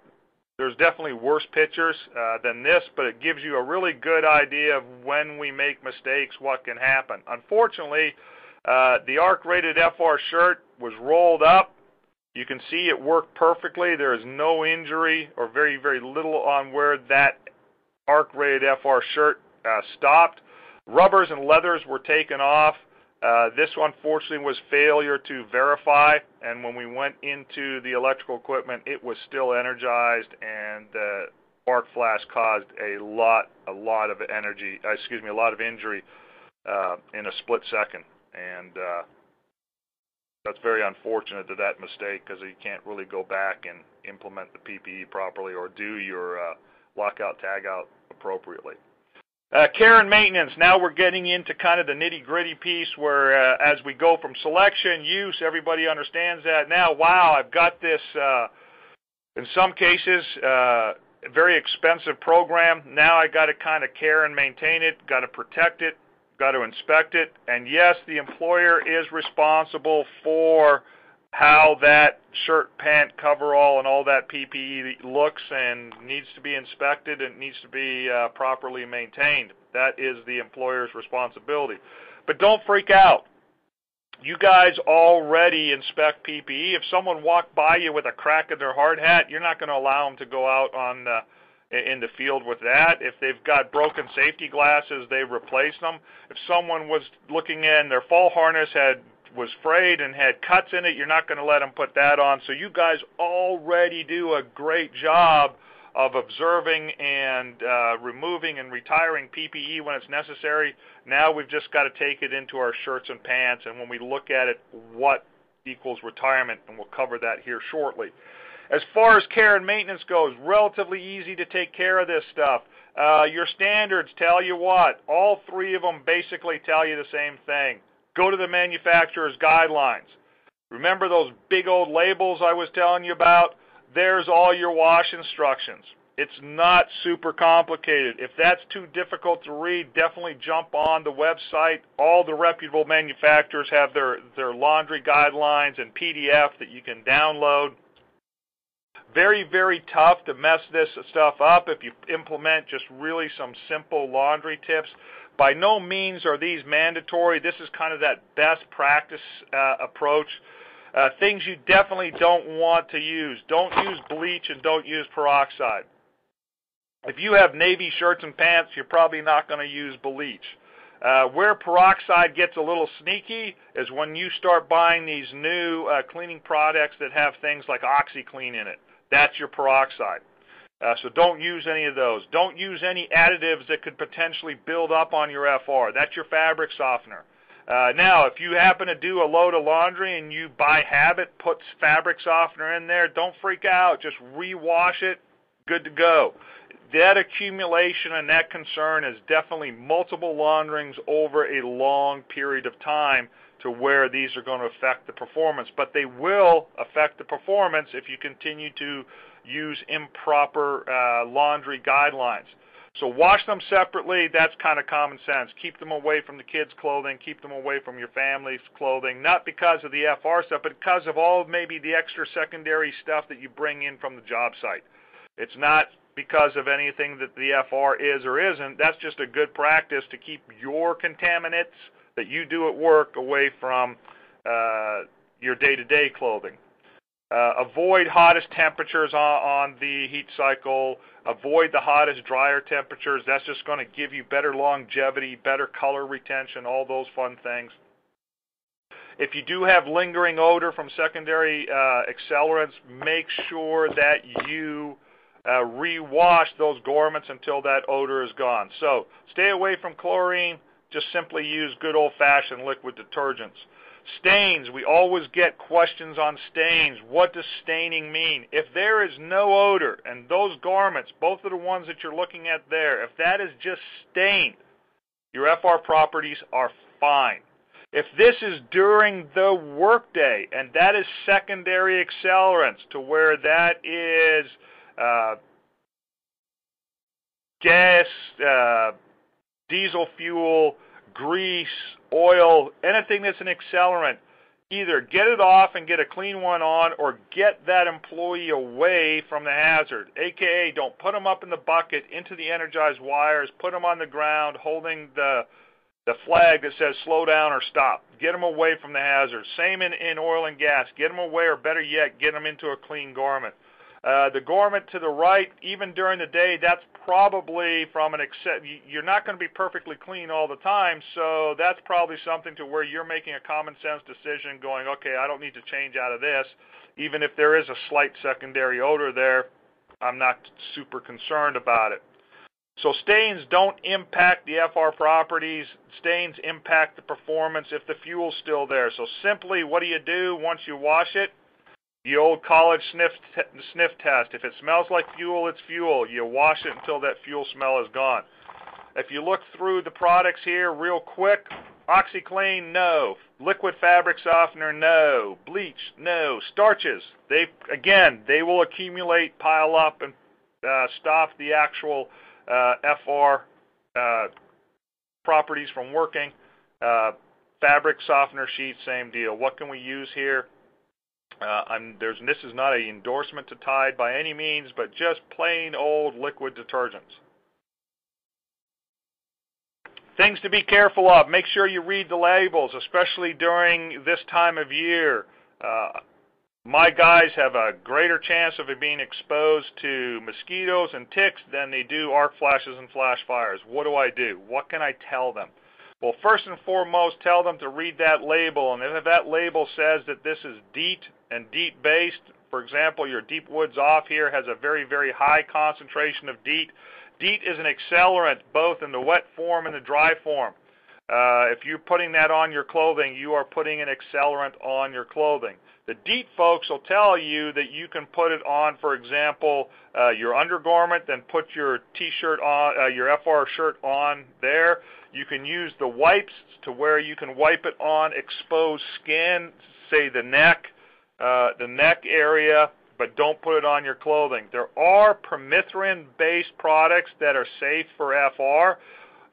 there's definitely worse pictures uh, than this, but it gives you a really good idea of when we make mistakes, what can happen. Unfortunately, Uh, the arc-rated F R shirt was rolled up. You can see it worked perfectly. There is no injury or very, very little on where that arc-rated F R shirt uh, stopped. Rubbers and leathers were taken off. Uh, this, unfortunately, was failure to verify, and when we went into the electrical equipment, it was still energized, and the uh, arc flash caused a lot, a lot of energy, uh, excuse me, a lot of injury uh, in a split second, and uh, that's very unfortunate that that mistake, because you can't really go back and implement the P P E properly or do your uh, lockout tagout appropriately. Uh, care and maintenance. Now we're getting into kind of the nitty-gritty piece where uh, as we go from selection, use, everybody understands that now. Wow, I've got this, uh, in some cases, uh, very expensive program. Now I got to kind of care and maintain it, got to protect it, got to inspect it. And, yes, the employer is responsible for how that shirt, pant, coverall, and all that P P E looks and needs to be inspected and needs to be uh, properly maintained. That is the employer's responsibility. But don't freak out. You guys already inspect P P E. If someone walked by you with a crack in their hard hat, you're not going to allow them to go out on the, in the field with that. If they've got broken safety glasses, they replace them. If someone was looking in, their fall harness had was frayed and had cuts in it, you're not going to let them put that on. So you guys already do a great job of observing and uh, removing and retiring P P E when it's necessary. Now we've just got to take it into our shirts and pants, and when we look at it, what equals retirement, and we'll cover that here shortly. As far as care and maintenance goes, relatively easy to take care of this stuff. Uh, your standards tell you what. All three of them basically tell you the same thing. Go to the manufacturer's guidelines. Remember those big old labels I was telling you about? There's all your wash instructions. It's not super complicated. If that's too difficult to read, definitely jump on the website. All the reputable manufacturers have their, their laundry guidelines and P D F that you can download. Very, very tough to mess this stuff up if you implement just really some simple laundry tips. By no means are these mandatory. This is kind of that best practice uh, approach. Uh, things you definitely don't want to use. Don't use bleach and don't use peroxide. If you have navy shirts and pants, you're probably not going to use bleach. Uh, where peroxide gets a little sneaky is when you start buying these new uh, cleaning products that have things like OxyClean in it. That's your peroxide. Uh, so don't use any of those. Don't use any additives that could potentially build up on your F R. That's your fabric softener. Uh, now, if you happen to do a load of laundry and you by habit put fabric softener in there, don't freak out. Just rewash it. Good to go. That accumulation and that concern is definitely multiple launderings over a long period of time to where these are going to affect the performance. But they will affect the performance if you continue to use improper uh, laundry guidelines. So wash them separately. That's kind of common sense. Keep them away from the kids' clothing. Keep them away from your family's clothing, not because of the F R stuff, but because of all maybe the extra secondary stuff that you bring in from the job site. It's not because of anything that the F R is or isn't. That's just a good practice to keep your contaminants that you do at work away from uh, your day-to-day clothing. Uh, avoid hottest temperatures on, on the heat cycle. Avoid the hottest, drier temperatures. That's just going to give you better longevity, better color retention, all those fun things. If you do have lingering odor from secondary uh, accelerants, make sure that you uh, rewash those garments until that odor is gone. So stay away from chlorine. Just simply use good old-fashioned liquid detergents. Stains, we always get questions on stains. What does staining mean? If there is no odor and those garments, both of the ones that you're looking at there, if that is just stained, your F R properties are fine. If this is during the workday and that is secondary accelerants to where that is uh, gas, uh, diesel fuel, grease, oil, anything that's an accelerant, either get it off and get a clean one on or get that employee away from the hazard, a k a don't put them up in the bucket, into the energized wires, put them on the ground holding the, the flag that says slow down or stop. Get them away from the hazard. Same in, in oil and gas. Get them away, or better yet, get them into a clean garment. Uh, the garment to the right, even during the day, that's probably from an except you're not going to be perfectly clean all the time, so that's probably something to where you're making a common sense decision going, okay, I don't need to change out of this. Even if there is a slight secondary odor there, I'm not super concerned about it. So stains don't impact the F R properties. Stains impact the performance if the fuel's still there. So simply, what do you do once you wash it? The old college sniff, t- sniff test. If it smells like fuel, it's fuel. You wash it until that fuel smell is gone. If you look through the products here real quick, OxyClean, no. Liquid fabric softener, no. Bleach, no. Starches, they again, they will accumulate, pile up, and uh, stop the actual uh, F R uh, properties from working. Uh, fabric softener sheets, same deal. What can we use here? Uh, I'm, there's, this is not an endorsement to Tide by any means, but just plain old liquid detergents. Things to be careful of. Make sure you read the labels, especially during this time of year. Uh, my guys have a greater chance of being exposed to mosquitoes and ticks than they do arc flashes and flash fires. What do I do? What can I tell them? Well, first and foremost, tell them to read that label, and if that label says that this is DEET and DEET-based, for example, your Deep Woods Off here has a very, very high concentration of DEET. DEET is an accelerant both in the wet form and the dry form. Uh, if you're putting that on your clothing, you are putting an accelerant on your clothing. The DEET folks will tell you that you can put it on, for example, uh, your undergarment, then put your T-shirt on, uh, your F R shirt on there. You can use the wipes to where you can wipe it on exposed skin, say the neck, uh, the neck area, but don't put it on your clothing. There are permethrin-based products that are safe for F R.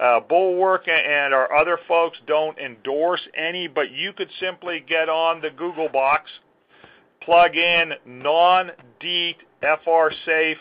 Uh, Bulwark and our other folks don't endorse any, but you could simply get on the Google box, plug in non-DEET F R-safe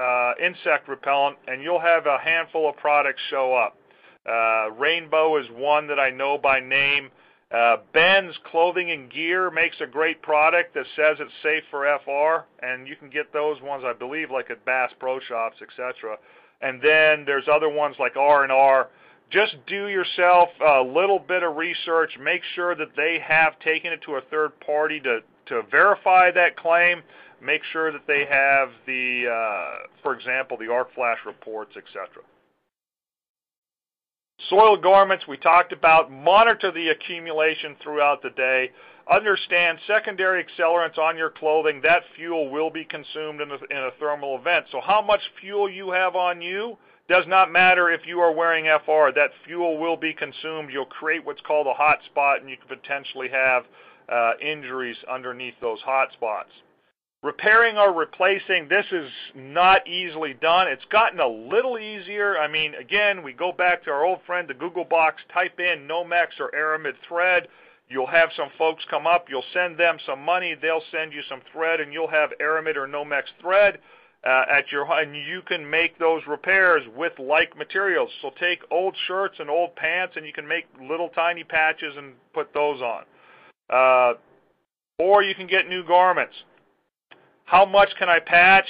uh, insect repellent, and you'll have a handful of products show up. Uh, Rainbow is one that I know by name. Uh, Ben's Clothing and Gear makes a great product that says it's safe for F R, and you can get those ones, I believe, like at Bass Pro Shops, et cetera. And then there's other ones like R and R. Just do yourself a little bit of research. Make sure that they have taken it to a third party to, to verify that claim. Make sure that they have the, uh, for example, the arc flash reports, et cetera. Soiled garments, we talked about. Monitor the accumulation throughout the day. Understand secondary accelerants on your clothing. That fuel will be consumed in a, in a thermal event. So how much fuel you have on you does not matter if you are wearing F R. That fuel will be consumed. You'll create what's called a hot spot, and you could potentially have uh, injuries underneath those hot spots. Repairing or replacing, this is not easily done. It's gotten a little easier. I mean, again, we go back to our old friend, the Google box, type in Nomex or Aramid thread. You'll have some folks come up. You'll send them some money. They'll send you some thread, and you'll have Aramid or Nomex thread uh, at your home. And you can make those repairs with like materials. So take old shirts and old pants, and you can make little tiny patches and put those on. Uh, or you can get new garments. How much can I patch?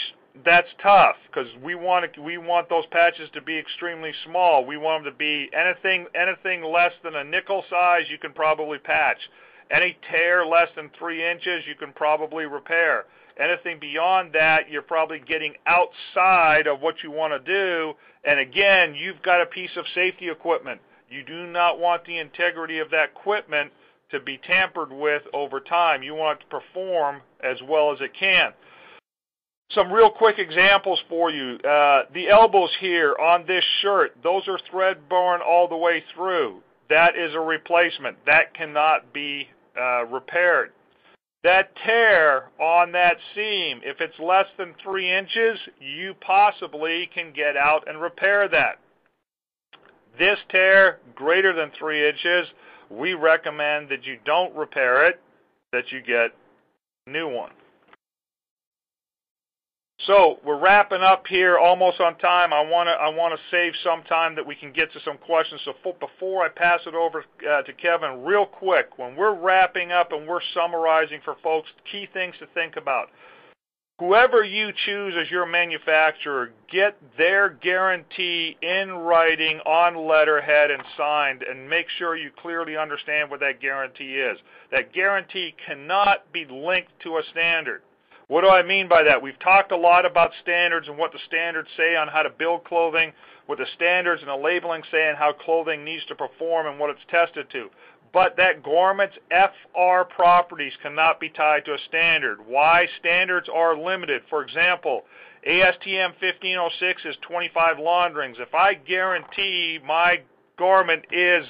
That's tough because we want to, we want those patches to be extremely small. We want them to be anything anything less than a nickel size. You can probably patch any tear less than three inches. You can probably repair anything beyond that. You're probably getting outside of what you want to do. And again, you've got a piece of safety equipment. You do not want the integrity of that equipment to be tampered with over time. You want it to perform as well as it can. Some real quick examples for you. Uh, the elbows here on this shirt, those are thread borne all the way through. That is a replacement. That cannot be uh, repaired. That tear on that seam, if it's less than three inches, you possibly can get out and repair that. This tear, greater than three inches, we recommend that you don't repair it, that you get a new one. So we're wrapping up here, almost on time. I want to I want to save some time that we can get to some questions. So for, before I pass it over uh, to Kevin, real quick, when we're wrapping up and we're summarizing for folks, key things to think about. whoever you choose as your manufacturer, get their guarantee in writing on letterhead and signed, and make sure you clearly understand what that guarantee is. That guarantee cannot be linked to a standard. What do I mean by that? We've talked a lot about standards and what the standards say on how to build clothing, what the standards and the labeling say on how clothing needs to perform and what it's tested to. But that garment's F R properties cannot be tied to a standard. Why? Standards are limited. For example, A S T M fifteen oh six is twenty-five launderings. If I guarantee my garment is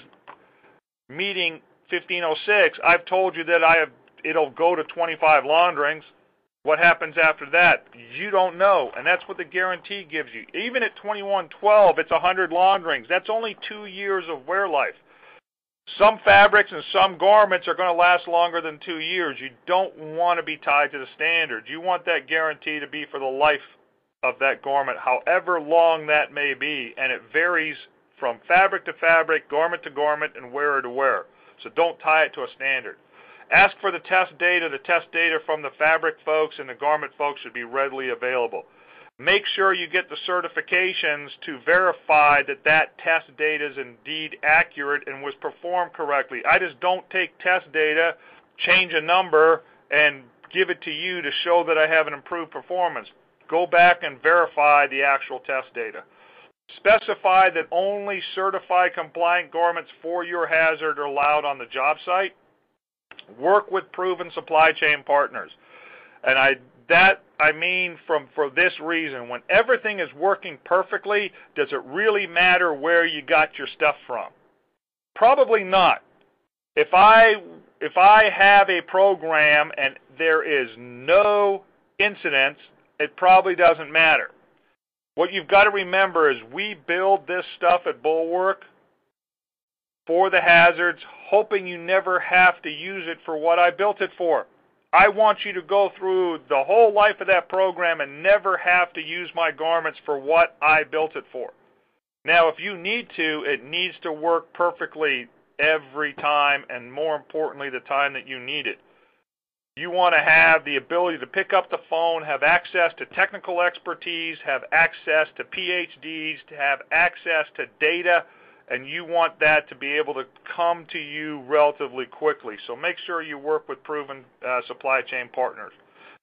meeting fifteen oh six, I've told you that I have, it'll go to twenty-five launderings. What happens after that? You don't know, and that's what the guarantee gives you. Even at twenty-one twelve, it's one hundred launderings. That's only two years of wear life. Some fabrics and some garments are going to last longer than two years. You don't want to be tied to the standard. You want that guarantee to be for the life of that garment, however long that may be, and it varies from fabric to fabric, garment to garment, and wearer to wearer. So don't tie it to a standard. Ask for the test data. The test data from the fabric folks and the garment folks should be readily available. Make sure you get the certifications to verify that that test data is indeed accurate and was performed correctly. I just don't take test data, change a number, and give it to you to show that I have an improved performance. Go back and verify the actual test data. Specify that only certified compliant garments for your hazard are allowed on the job site. Work with proven supply chain partners. And I That, I mean, from for this reason, when everything is working perfectly, does it really matter where you got your stuff from? Probably not. If I, if I have a program and there is no incidents, it probably doesn't matter. What you've got to remember is we build this stuff at Bulwark for the hazards, hoping you never have to use it for what I built it for. I want you to go through the whole life of that program and never have to use my garments for what I built it for. Now, if you need to, it needs to work perfectly every time, and more importantly, the time that you need it. You want to have the ability to pick up the phone, have access to technical expertise, have access to P H Ds, to have access to data, and you want that to be able to come to you relatively quickly. So make sure you work with proven uh, supply chain partners.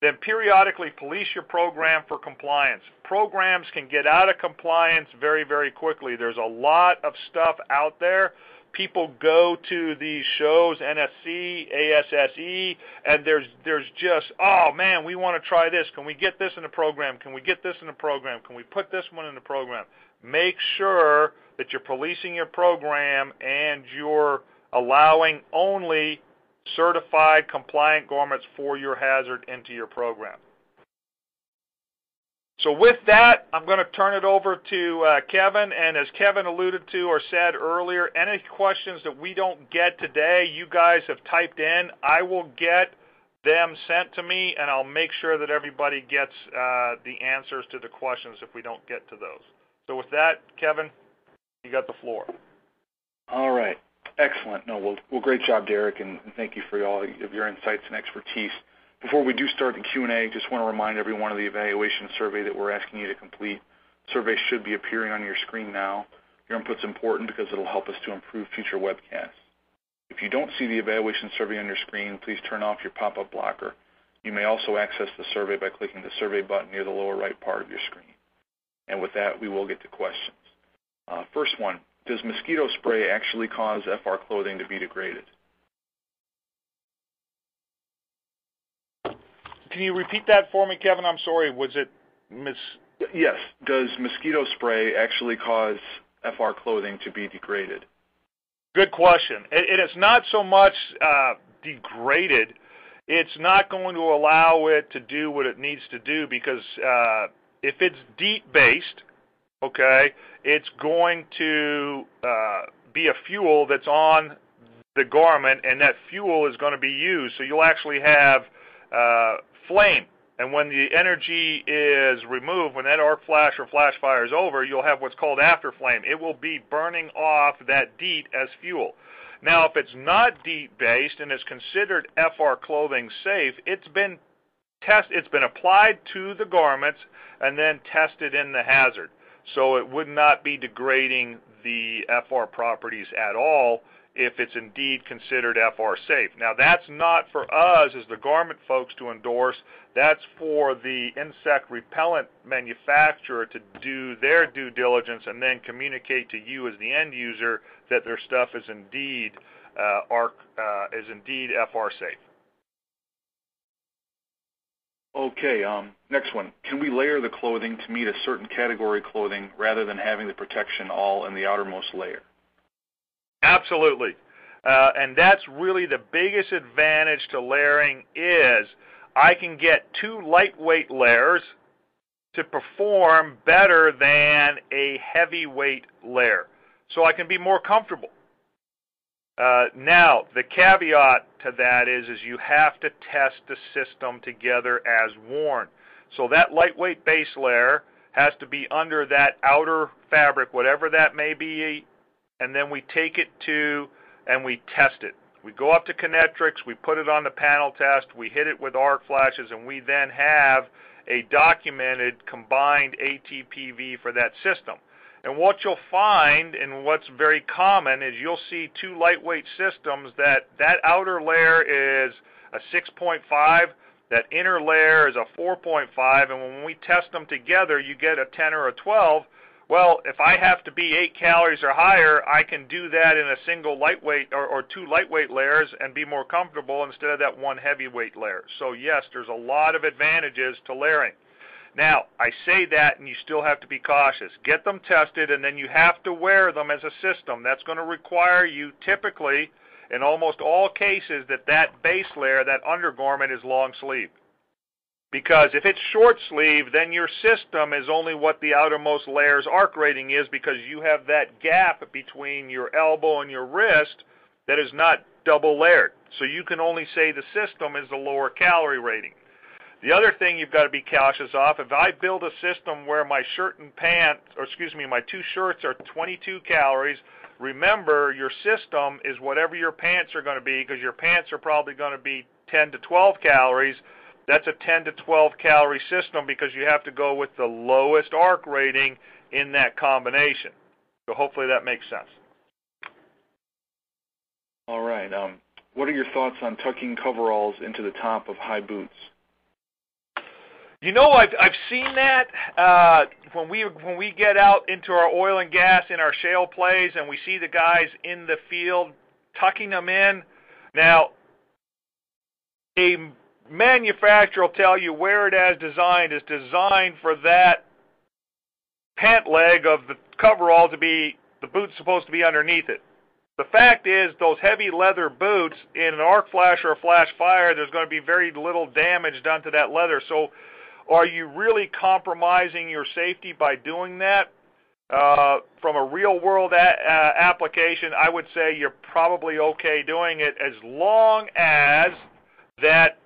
Then periodically police your program for compliance. Programs can get out of compliance very, very quickly. There's a lot of stuff out there. People go to these shows, N S C, A S S E, and there's there's just, oh, man, we want to try this. Can we get this in the program? Can we get this in the program? Can we put this one in the program? Make sure that you're policing your program and you're allowing only certified compliant garments for your hazard into your program. So with that, I'm going to turn it over to uh, Kevin, and as Kevin alluded to or said earlier, any questions that we don't get today, you guys have typed in, I will get them sent to me, and I'll make sure that everybody gets uh, the answers to the questions if we don't get to those. So with that, Kevin, you got the floor. All right. Excellent. No, well, well great job, Derek, and, and thank you for all of your insights and expertise. Before we do start the Q and A, just want to remind everyone of the evaluation survey that we're asking you to complete. The survey should be appearing on your screen now. Your input's important because it'll help us to improve future webcasts. If you don't see the evaluation survey on your screen, please turn off your pop-up blocker. You may also access the survey by clicking the survey button near the lower right part of your screen. And with that, we will get to questions. Uh, first one, does mosquito spray actually cause F R clothing to be degraded? Can you repeat that for me, Kevin? I'm sorry. Was it mis... Yes. Does mosquito spray actually cause F R clothing to be degraded? Good question. It, it is not so much uh, degraded. It's not going to allow it to do what it needs to do because... Uh, if it's DEET-based, okay, it's going to uh, be a fuel that's on the garment, and that fuel is going to be used. So you'll actually have uh, flame. And when the energy is removed, when that arc flash or flash fire is over, you'll have what's called afterflame. It will be burning off that DEET as fuel. Now, if it's not DEET-based and is considered F R clothing safe, it's been test, it's been applied to the garments and then tested in the hazard. So it would not be degrading the F R properties at all if it's indeed considered F R safe. Now, that's not for us as the garment folks to endorse. That's for the insect repellent manufacturer to do their due diligence and then communicate to you as the end user that their stuff is indeed uh, are, uh, is indeed F R safe. Okay, um, next one. Can we layer the clothing to meet a certain category clothing rather than having the protection all in the outermost layer? Absolutely. Uh, and that's really the biggest advantage to layering is I can get two lightweight layers to perform better than a heavyweight layer. So I can be more comfortable. Uh, now, the caveat to that is, is you have to test the system together as worn. So that lightweight base layer has to be under that outer fabric, whatever that may be, and then we take it to and we test it. We go up to Conetrix, we put it on the panel test, we hit it with arc flashes, and we then have a documented combined A T P V for that system. And what you'll find, and what's very common, is you'll see two lightweight systems that that outer layer is a six point five, that inner layer is a four point five, and when we test them together, you get a ten or a twelve. Well, if I have to be eight calories or higher, I can do that in a single lightweight or, or two lightweight layers and be more comfortable instead of that one heavyweight layer. So yes, there's a lot of advantages to layering. Now, I say that, and you still have to be cautious. Get them tested, and then you have to wear them as a system. That's going to require you, typically, in almost all cases, that that base layer, that undergarment, is long sleeve. Because if it's short sleeve, then your system is only what the outermost layer's arc rating is, because you have that gap between your elbow and your wrist that is not double layered. So you can only say the system is the lower calorie rating. The other thing you've got to be cautious of, if I build a system where my shirt and pants, or excuse me, my two shirts are twenty-two calories, remember your system is whatever your pants are going to be, because your pants are probably going to be ten to twelve calories. That's a ten to twelve calorie system because you have to go with the lowest arc rating in that combination. So hopefully that makes sense. All right. Um, what are your thoughts on tucking coveralls into the top of high boots? You know, I've, I've seen that uh, when we when we get out into our oil and gas in our shale plays and we see the guys in the field tucking them in. Now, a manufacturer will tell you where it as designed is designed for that pant leg of the coverall to be, the boot's supposed to be underneath it. The fact is, those heavy leather boots, in an arc flash or a flash fire, there's going to be very little damage done to that leather. So are you really compromising your safety by doing that? Uh, from a real-world a uh, application, I would say you're probably okay doing it as long as that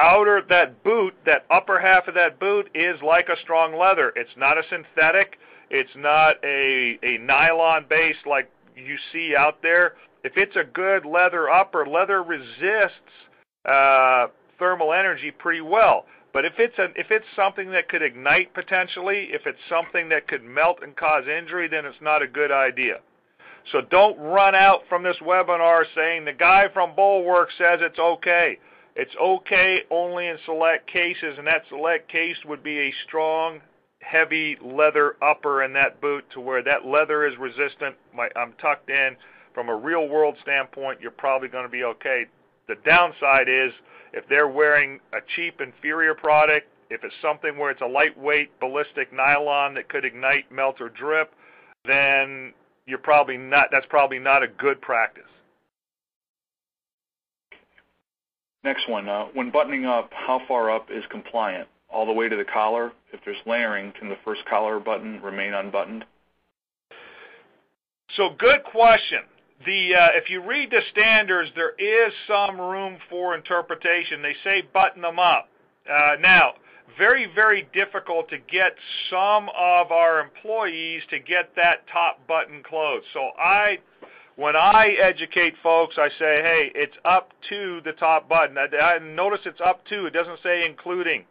outer, that boot, that upper half of that boot is like a strong leather. It's not a synthetic. It's not a, a nylon base like you see out there. If it's a good leather upper, leather resists uh, thermal energy pretty well. But if it's, an, if it's something that could ignite potentially, if it's something that could melt and cause injury, then it's not a good idea. So don't run out from this webinar saying the guy from Bulwark says it's okay. It's okay only in select cases, and that select case would be a strong, heavy leather upper in that boot to where that leather is resistant. My, I'm tucked in. From a real-world standpoint, you're probably going to be okay. The downside is if they're wearing a cheap, inferior product, if it's something where it's a lightweight ballistic nylon that could ignite, melt, or drip, then you're probably not. That's probably not a good practice. Next one. Uh, when buttoning up, how far up is compliant? All the way to the collar? If there's layering, can the first collar button remain unbuttoned? So good question. The uh, if you read the standards, there is some room for interpretation. They say button them up. Uh, now, very, very difficult to get some of our employees to get that top button closed. So I When I educate folks, I say, hey, it's up to the top button. I, I notice it's up to. It doesn't say including.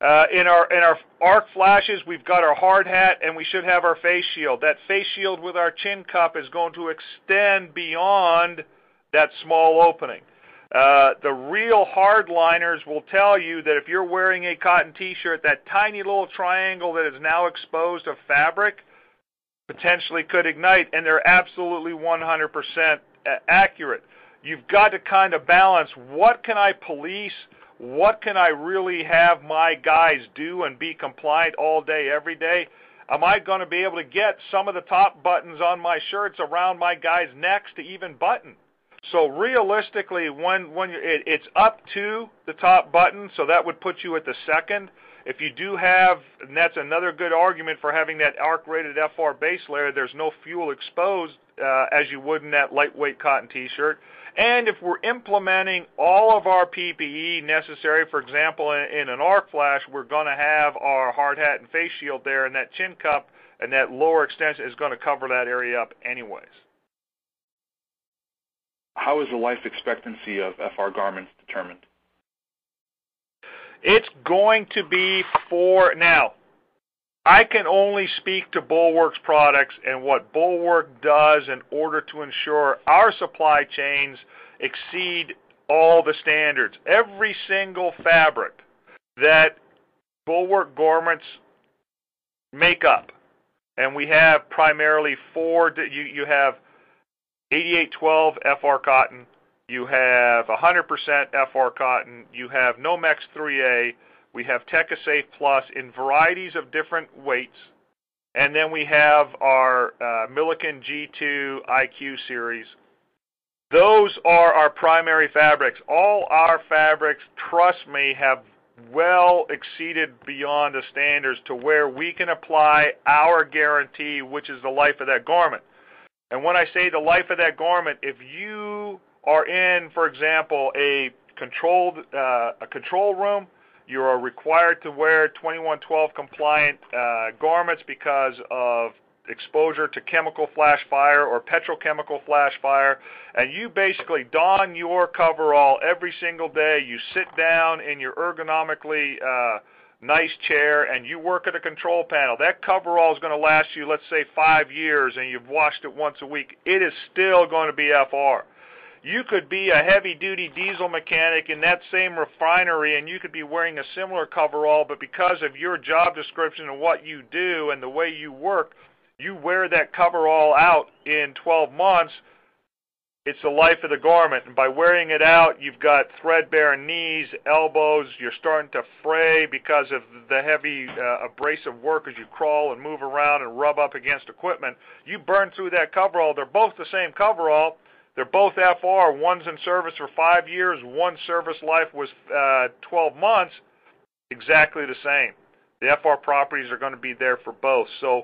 Uh, in our in our arc flashes, we've got our hard hat, and we should have our face shield. That face shield with our chin cup is going to extend beyond that small opening. Uh, the real hardliners will tell you that if you're wearing a cotton T-shirt, that tiny little triangle that is now exposed of fabric potentially could ignite, and they're absolutely one hundred percent accurate. You've got to kind of balance what can I police, what can I really have my guys do and be compliant all day, every day? Am I going to be able to get some of the top buttons on my shirts around my guys' necks to even button? So realistically, when, when you're, it, it's up to the top button, so that would put you at the second. If you do have, and that's another good argument for having that arc-rated F R base layer, there's no fuel exposed uh, as you would in that lightweight cotton T-shirt. And if we're implementing all of our P P E necessary, for example, in, in an arc flash, we're going to have our hard hat and face shield there, and that chin cup and that lower extension is going to cover that area up anyways. How is the life expectancy of F R garments determined? It's going to be for now. I can only speak to Bulwark's products and what Bulwark does in order to ensure our supply chains exceed all the standards. Every single fabric that Bulwark garments make up, and we have primarily four, you, you have eighty-eight twelve F R cotton, you have one hundred percent F R cotton, you have Nomex three A, we have TechaSafe Plus in varieties of different weights, and then we have our uh, Milliken G two I Q series. Those are our primary fabrics. All our fabrics, trust me, have well exceeded beyond the standards to where we can apply our guarantee, which is the life of that garment. And when I say the life of that garment, if you are in, for example, a controlled uh, a control room, you are required to wear twenty-one twelve compliant uh, garments because of exposure to chemical flash fire or petrochemical flash fire, and you basically don your coverall every single day. You sit down in your ergonomically uh, nice chair, and you work at a control panel. That coverall is going to last you, let's say, five years, and you've washed it once a week. It is still going to be F R. You could be a heavy-duty diesel mechanic in that same refinery, and you could be wearing a similar coverall, but because of your job description and what you do and the way you work, you wear that coverall out in twelve months. It's the life of the garment, and by wearing it out, you've got threadbare knees, elbows, you're starting to fray because of the heavy uh, abrasive work as you crawl and move around and rub up against equipment. You burn through that coverall. They're both the same coverall. They're both F R. One's in service for five years. One service life was uh, twelve months. Exactly the same. The F R properties are going to be there for both. So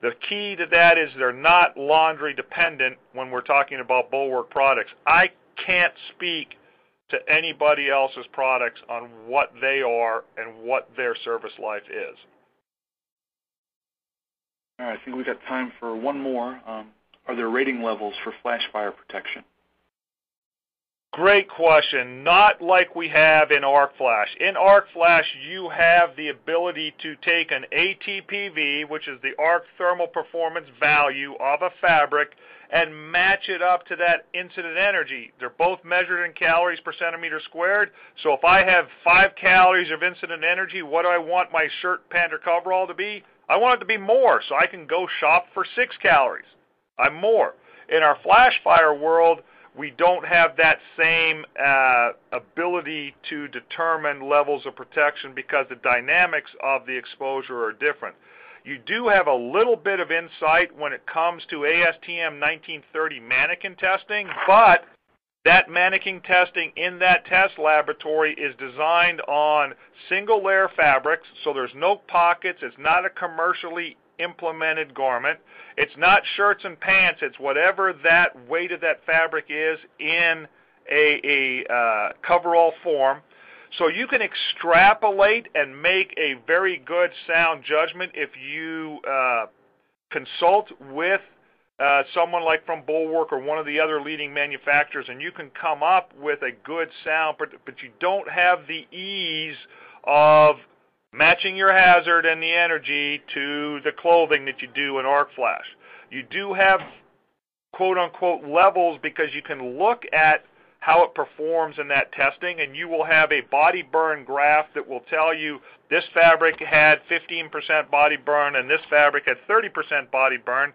the key to that is they're not laundry dependent when we're talking about Bulwark products. I can't speak to anybody else's products on what they are and what their service life is. All right, I think we've got time for one more. Um Are there rating levels for flash fire protection? Great question. Not like we have in arc flash. In arc flash, you have the ability to take an A T P V, which is the arc thermal performance value of a fabric, and match it up to that incident energy. They're both measured in calories per centimeter squared. So if I have five calories of incident energy, what do I want my shirt, pant, or coverall to be? I want it to be more, so I can go shop for six calories. I'm more. In our flash fire world, we don't have that same uh, ability to determine levels of protection because the dynamics of the exposure are different. You do have a little bit of insight when it comes to A S T M nineteen thirty mannequin testing, but that mannequin testing in that test laboratory is designed on single layer fabrics, so there's no pockets. It's not a commercially implemented garment. It's not shirts and pants. It's whatever that weight of that fabric is in a, a uh, coverall form. So you can extrapolate and make a very good sound judgment if you uh, consult with uh, someone like from Bulwark or one of the other leading manufacturers, and you can come up with a good sound, but, but you don't have the ease of matching your hazard and the energy to the clothing that you do in arc flash. You do have quote-unquote levels because you can look at how it performs in that testing, and you will have a body burn graph that will tell you this fabric had fifteen percent body burn and this fabric had thirty percent body burn,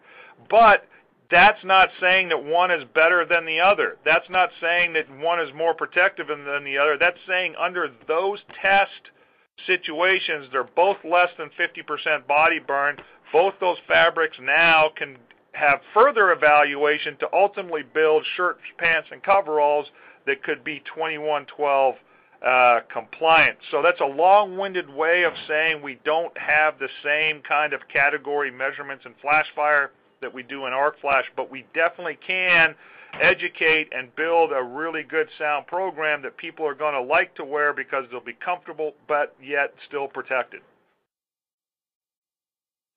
but that's not saying that one is better than the other. That's not saying that one is more protective than the other. That's saying under those test situations, they're both less than fifty percent body burn. Both those fabrics now can have further evaluation to ultimately build shirts, pants, and coveralls that could be twenty-one twelve uh, compliant. So that's a long-winded way of saying we don't have the same kind of category measurements in flash fire that we do in arc flash, but we definitely can educate and build a really good sound program that people are going to like to wear because they'll be comfortable but yet still protected.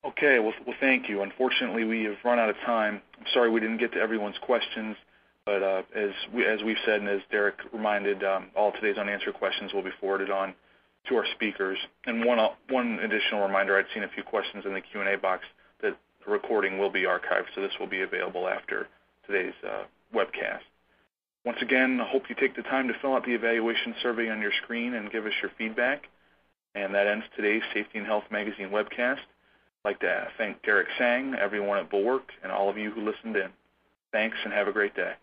Okay, well, well, thank you. Unfortunately, we have run out of time. I'm sorry we didn't get to everyone's questions, but uh, as, we, as we've said and as Derek reminded, um, all today's unanswered questions will be forwarded on to our speakers. And one, one additional reminder, I'd seen a few questions in the Q and A box that the recording will be archived, so this will be available after today's uh, webcast. Once again, I hope you take the time to fill out the evaluation survey on your screen and give us your feedback. And that ends today's Safety and Health Magazine webcast. I'd like to thank Derek Sang, everyone at Bulwark, and all of you who listened in. Thanks, and have a great day.